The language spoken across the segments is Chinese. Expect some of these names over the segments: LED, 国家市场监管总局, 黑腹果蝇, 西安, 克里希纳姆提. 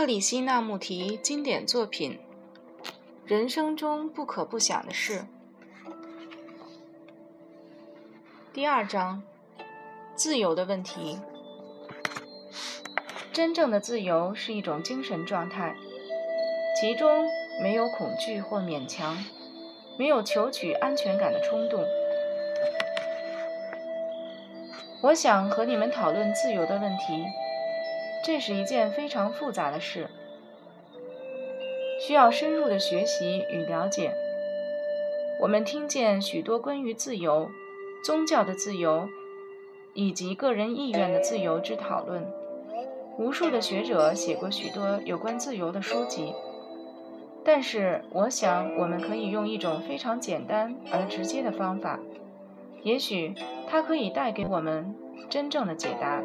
克里希纳姆提经典作品《人生中不可不想的事》第二章：自由的问题。真正的自由是一种精神状态，其中没有恐惧或勉强，没有求取安全感的冲动。我想和你们讨论自由的问题。这是一件非常复杂的事，需要深入的学习与了解。我们听见许多关于自由、宗教的自由以及个人意愿的自由之讨论。无数的学者写过许多有关自由的书籍，但是我想我们可以用一种非常简单而直接的方法，也许它可以带给我们真正的解答。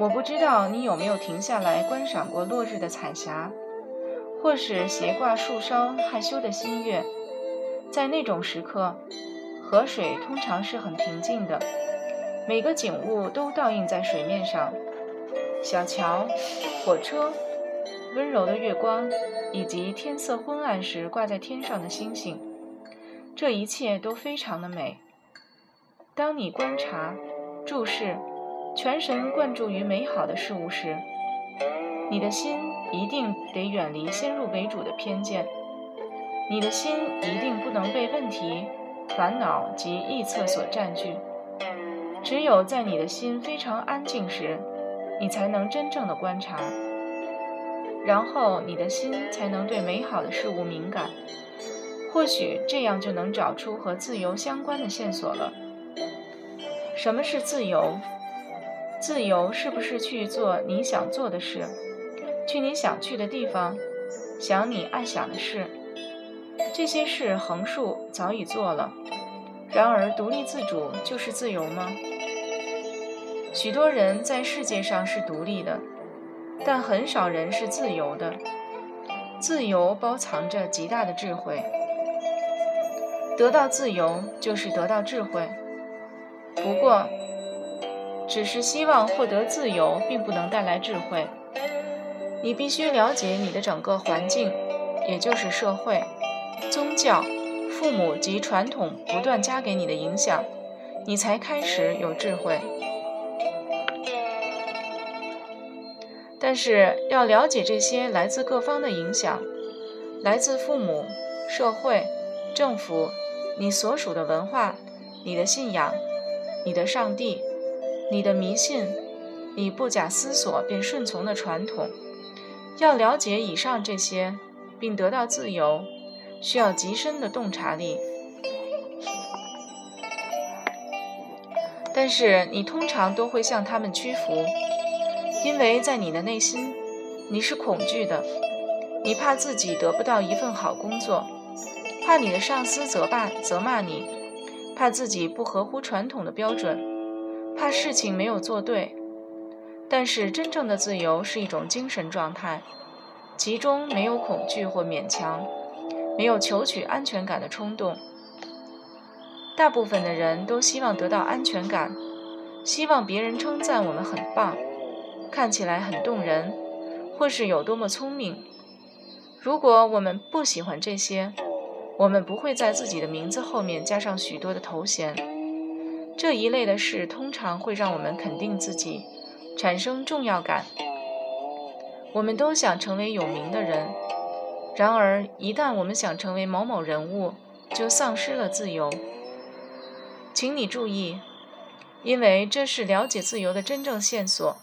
我不知道你有没有停下来观赏过落日的彩霞，或是斜挂树梢害羞的新月。在那种时刻，河水通常是很平静的，每个景物都倒映在水面上，小桥、火车、温柔的月光，以及天色昏暗时挂在天上的星星，这一切都非常的美。当你观察、注视，全神贯注于美好的事物时，你的心一定得远离先入为主的偏见，你的心一定不能被问题、烦恼及臆测所占据。只有在你的心非常安静时，你才能真正的观察，然后你的心才能对美好的事物敏感。或许这样就能找出和自由相关的线索了。什么是自由？自由是不是去做你想做的事，去你想去的地方，想你爱想的事？这些事横竖早已做了，然而独立自主就是自由吗？许多人在世界上是独立的，但很少人是自由的。自由包藏着极大的智慧，得到自由就是得到智慧。不过只是希望获得自由并不能带来智慧，你必须了解你的整个环境，也就是社会、宗教、父母及传统不断加给你的影响，你才开始有智慧。但是要了解这些来自各方的影响，来自父母、社会、政府、你所属的文化、你的信仰、你的上帝、你的迷信、你不假思索便顺从的传统。要了解以上这些并得到自由，需要极深的洞察力。但是你通常都会向他们屈服，因为在你的内心你是恐惧的，你怕自己得不到一份好工作，怕你的上司责骂你，怕自己不合乎传统的标准，怕事情没有做对。但是真正的自由是一种精神状态，其中没有恐惧或勉强，没有求取安全感的冲动。大部分的人都希望得到安全感，希望别人称赞我们很棒，看起来很动人，或是有多么聪明。如果我们不喜欢这些，我们不会在自己的名字后面加上许多的头衔。这一类的事通常会让我们肯定自己，产生重要感。我们都想成为有名的人，然而一旦我们想成为某某人物，就丧失了自由。请你注意，因为这是了解自由的真正线索。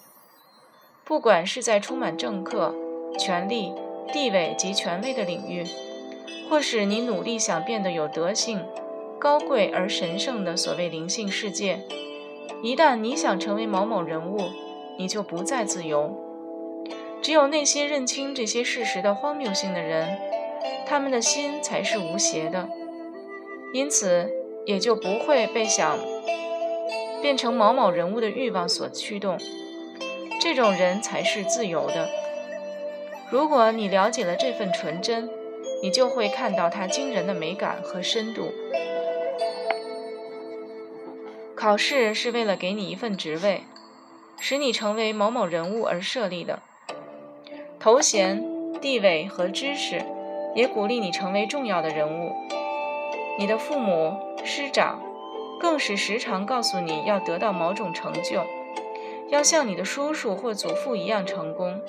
不管是在充满政客、权力、地位及权威的领域，或是你努力想变得有德性、高贵而神圣的所谓灵性世界，一旦你想成为某某人物，你就不再自由。只有那些认清这些事实的荒谬性的人，他们的心才是无邪的，因此也就不会被想变成某某人物的欲望所驱动。这种人才是自由的。如果你了解了这份纯真，你就会看到它惊人的美感和深度。考试是为了给你一份职位，使你成为某某人物而设立的。头衔、地位和知识也鼓励你成为重要的人物。你的父母、师长更是时常告诉你要得到某种成就，要像你的叔叔或祖父一样成功。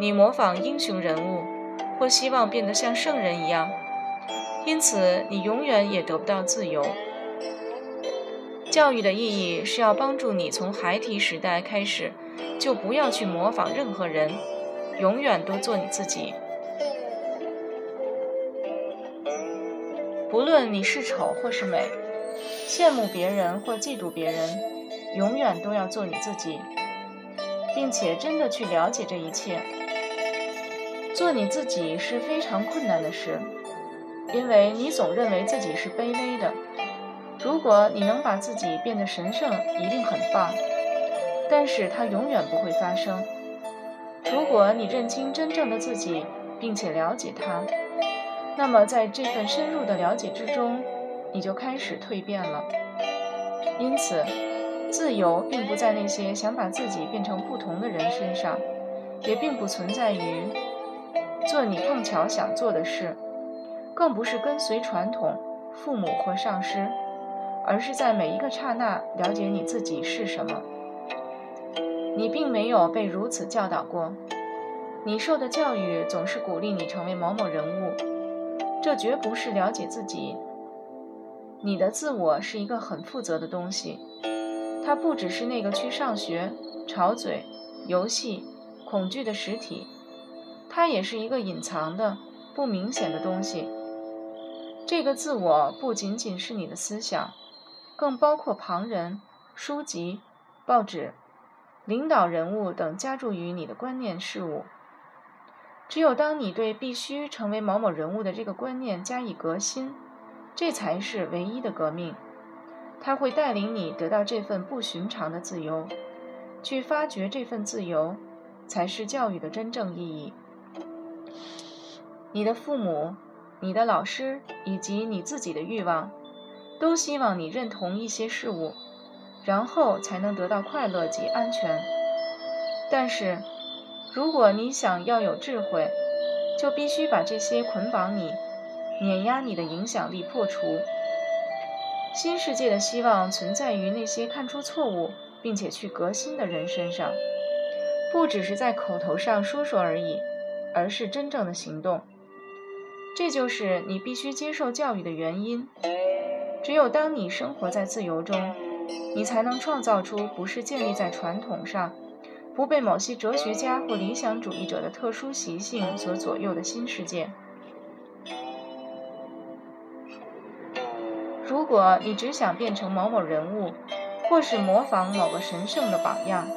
你模仿英雄人物，或希望变得像圣人一样，因此你永远也得不到自由。教育的意义是要帮助你从孩提时代开始，就不要去模仿任何人，永远都做你自己。不论你是丑或是美，羡慕别人或嫉妒别人，永远都要做你自己，并且真的去了解这一切。做你自己是非常困难的事，因为你总认为自己是卑微的。如果你能把自己变得神圣，一定很棒，但是它永远不会发生。如果你认清真正的自己，并且了解它，那么在这份深入的了解之中，你就开始蜕变了。因此，自由并不在那些想把自己变成不同的人身上，也并不存在于做你碰巧想做的事，更不是跟随传统、父母或上师，而是在每一个刹那了解你自己是什么。你并没有被如此教导过，你受的教育总是鼓励你成为某某人物，这绝不是了解自己。你的自我是一个很负责的东西，它不只是那个去上学、吵嘴、游戏、恐惧的实体，它也是一个隐藏的、不明显的东西。这个自我不仅仅是你的思想，更包括旁人、书籍、报纸、领导人物等加注于你的观念事物。只有当你对必须成为某某人物的这个观念加以革新，这才是唯一的革命。它会带领你得到这份不寻常的自由，去发掘这份自由，才是教育的真正意义。你的父母、你的老师以及你自己的欲望，都希望你认同一些事物，然后才能得到快乐及安全。但是，如果你想要有智慧，就必须把这些捆绑你、碾压你的影响力破除。新世界的希望存在于那些看出错误并且去革新的人身上，不只是在口头上说说而已，而是真正的行动。这就是你必须接受教育的原因。只有当你生活在自由中，你才能创造出不是建立在传统上、不被某些哲学家或理想主义者的特殊习性所左右的新世界。如果你只想变成某某人物，或是模仿某个神圣的榜样，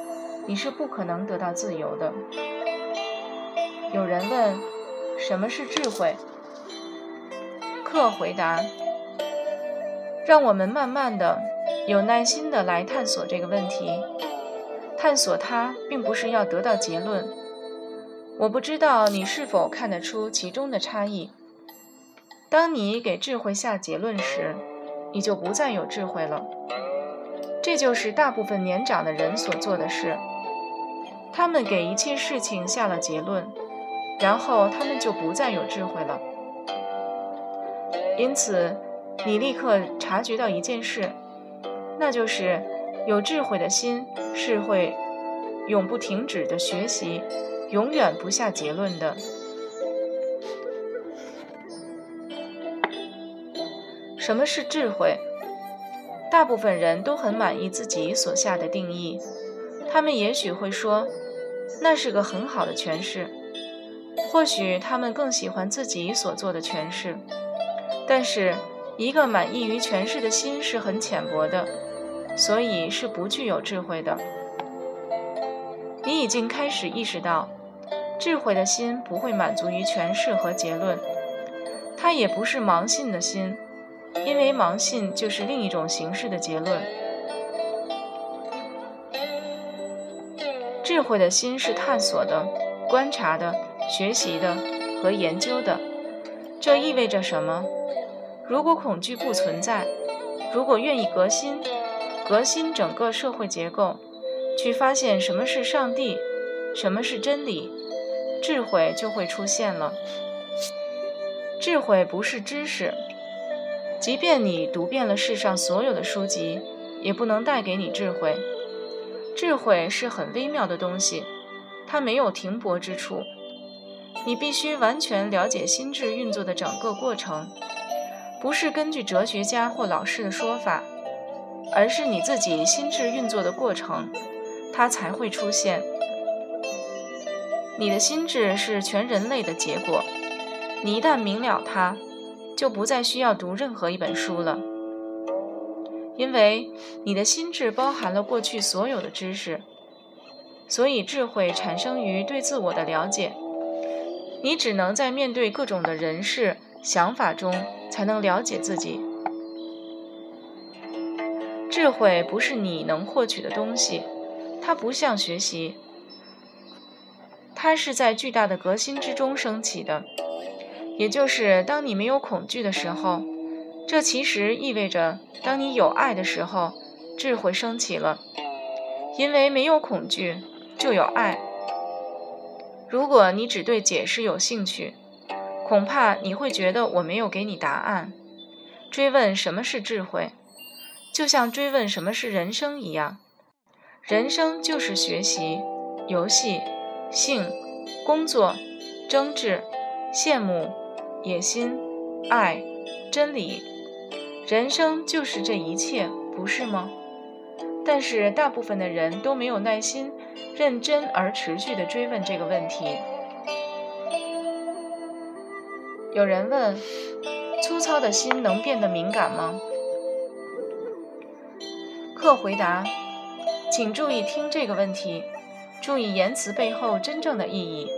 你是不可能得到自由的。有人问，什么是智慧？克回答，让我们慢慢的、有耐心的来探索这个问题。探索它并不是要得到结论。我不知道你是否看得出其中的差异。当你给智慧下结论时，你就不再有智慧了。这就是大部分年长的人所做的事，他们给一切事情下了结论，然后他们就不再有智慧了。因此，你立刻察觉到一件事，那就是有智慧的心是会永不停止的学习，永远不下结论的。什么是智慧？大部分人都很满意自己所下的定义，他们也许会说，那是个很好的诠释。或许他们更喜欢自己所做的诠释，但是一个满意于诠释的心是很浅薄的，所以是不具有智慧的。你已经开始意识到，智慧的心不会满足于诠释和结论，它也不是盲信的心，因为盲信就是另一种形式的结论。智慧的心是探索的、观察的、学习的和研究的。这意味着什么？如果恐惧不存在，如果愿意革新整个社会结构，去发现什么是上帝，什么是真理，智慧就会出现了。智慧不是知识，即便你读遍了世上所有的书籍，也不能带给你智慧。智慧是很微妙的东西，它没有停泊之处。你必须完全了解心智运作的整个过程，不是根据哲学家或老师的说法，而是你自己心智运作的过程，它才会出现。你的心智是全人类的结果，你一旦明了它，就不再需要读任何一本书了，因为你的心智包含了过去所有的知识。所以智慧产生于对自我的了解，你只能在面对各种的人事、想法中才能了解自己。智慧不是你能获取的东西，它不像学习，它是在巨大的革新之中升起的，也就是当你没有恐惧的时候，这其实意味着当你有爱的时候，智慧升起了，因为没有恐惧就有爱。如果你只对解释有兴趣，恐怕你会觉得我没有给你答案。追问什么是智慧，就像追问什么是人生一样。人生就是学习、游戏、性、工作、争执、羡慕、野心、爱、真理。人生就是这一切，不是吗？但是大部分的人都没有耐心认真而持续地追问这个问题。有人问，粗糙的心能变得敏感吗？克回答，请注意听这个问题，注意言辞背后真正的意义。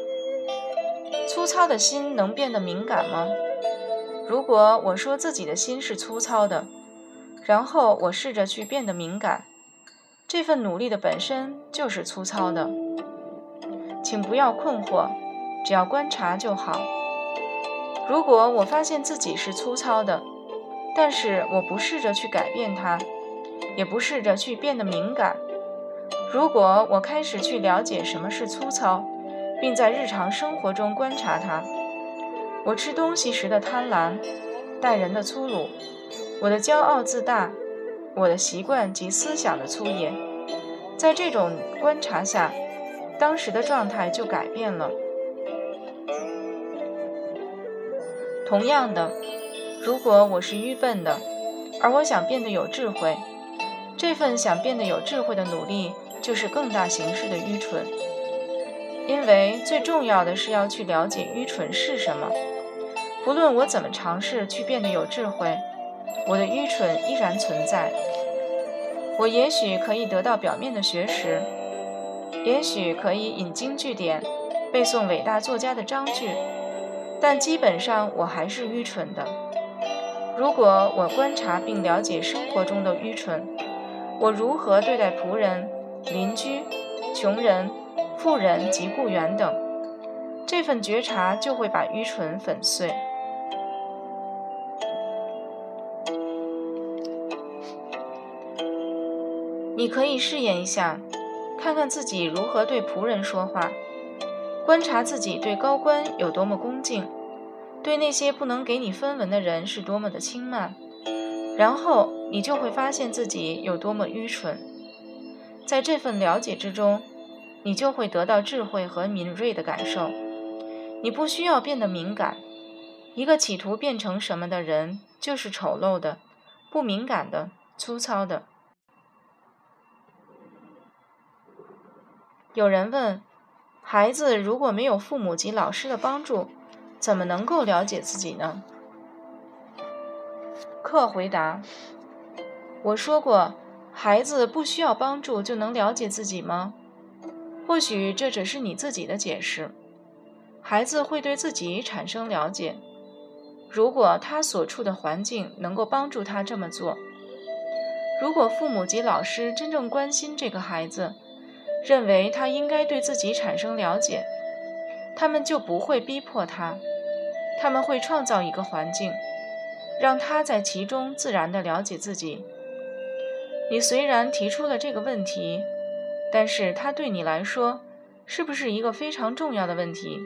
粗糙的心能变得敏感吗？如果我说自己的心是粗糙的，然后我试着去变得敏感，这份努力的本身就是粗糙的。请不要困惑，只要观察就好。如果我发现自己是粗糙的，但是我不试着去改变它，也不试着去变得敏感。如果我开始去了解什么是粗糙，并在日常生活中观察它，我吃东西时的贪婪，待人的粗鲁，我的骄傲自大，我的习惯及思想的粗野，在这种观察下，当时的状态就改变了。同样的，如果我是愚笨的，而我想变得有智慧，这份想变得有智慧的努力就是更大形式的愚蠢。因为最重要的是要去了解愚蠢是什么。不论我怎么尝试去变得有智慧，我的愚蠢依然存在。我也许可以得到表面的学识，也许可以引经据典，背诵伟大作家的章句，但基本上我还是愚蠢的。如果我观察并了解生活中的愚蠢，我如何对待仆人、邻居、穷人、富人及雇员等，这份觉察就会把愚蠢粉碎。你可以试验一下，看看自己如何对仆人说话，观察自己对高官有多么恭敬，对那些不能给你分文的人是多么的轻慢，然后你就会发现自己有多么愚蠢。在这份了解之中，你就会得到智慧和敏锐的感受。你不需要变得敏感。一个企图变成什么的人，就是丑陋的、不敏感的、粗糙的。有人问，孩子如果没有父母及老师的帮助，怎么能够了解自己呢？克回答，我说过，孩子不需要帮助就能了解自己吗？或许这只是你自己的解释。孩子会对自己产生了解，如果他所处的环境能够帮助他这么做。如果父母及老师真正关心这个孩子，认为他应该对自己产生了解，他们就不会逼迫他，他们会创造一个环境，让他在其中自然地了解自己。你虽然提出了这个问题，但是它对你来说是不是一个非常重要的问题？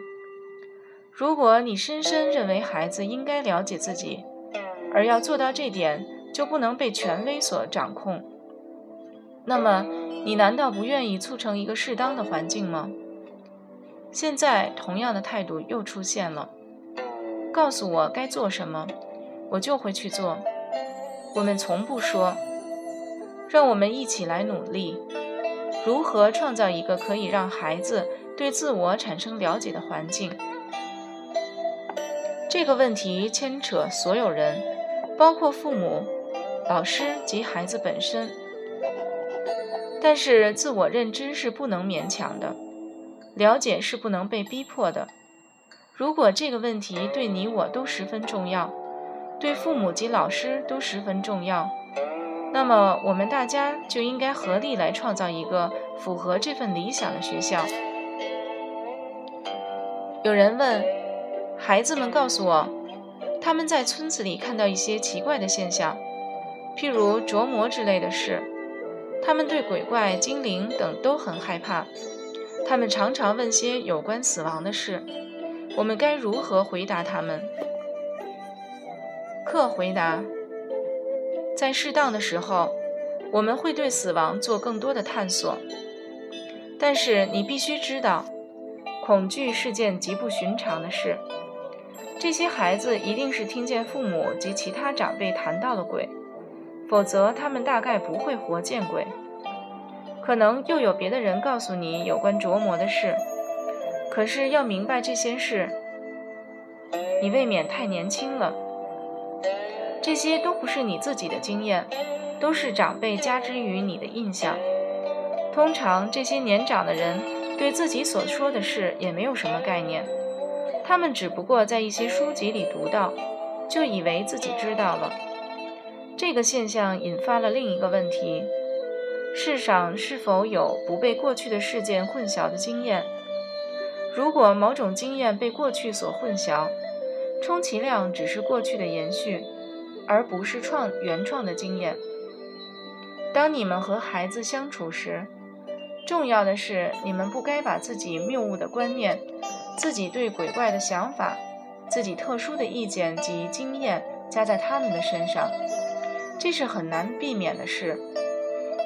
如果你深深认为孩子应该了解自己，而要做到这点就不能被权威所掌控，那么你难道不愿意促成一个适当的环境吗？现在同样的态度又出现了，告诉我该做什么，我就会去做。我们从不说，让我们一起来努力，如何创造一个可以让孩子对自我产生了解的环境？这个问题牵扯所有人，包括父母、老师及孩子本身。但是自我认知是不能勉强的，了解是不能被逼迫的。如果这个问题对你我都十分重要，对父母及老师都十分重要，那么我们大家就应该合力来创造一个符合这份理想的学校。有人问，孩子们告诉我，他们在村子里看到一些奇怪的现象，譬如琢磨之类的事，他们对鬼怪、精灵等都很害怕，他们常常问些有关死亡的事，我们该如何回答他们？克回答，在适当的时候，我们会对死亡做更多的探索。但是你必须知道，恐惧是件极不寻常的事。这些孩子一定是听见父母及其他长辈谈到了鬼，否则他们大概不会活见鬼。可能又有别的人告诉你有关琢磨的事，可是要明白这些事，你未免太年轻了。这些都不是你自己的经验，都是长辈加之于你的印象。通常这些年长的人对自己所说的事也没有什么概念，他们只不过在一些书籍里读到，就以为自己知道了。这个现象引发了另一个问题：世上是否有不被过去的事件混淆的经验？如果某种经验被过去所混淆，充其量只是过去的延续，而不是原创的经验。当你们和孩子相处时，重要的是你们不该把自己谬误的观念、自己对鬼怪的想法、自己特殊的意见及经验加在他们的身上，这是很难避免的事。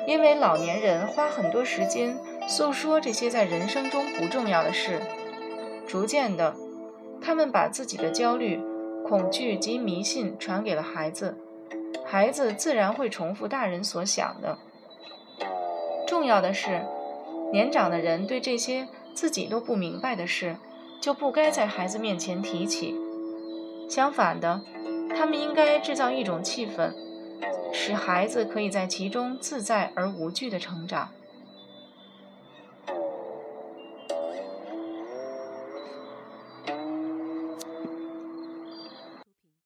因为老年人花很多时间诉说这些在人生中不重要的事，逐渐的，他们把自己的焦虑、恐惧及迷信传给了孩子，孩子自然会重复大人所想的。重要的是，年长的人对这些自己都不明白的事，就不该在孩子面前提起。相反的，他们应该制造一种气氛，使孩子可以在其中自在而无惧地成长。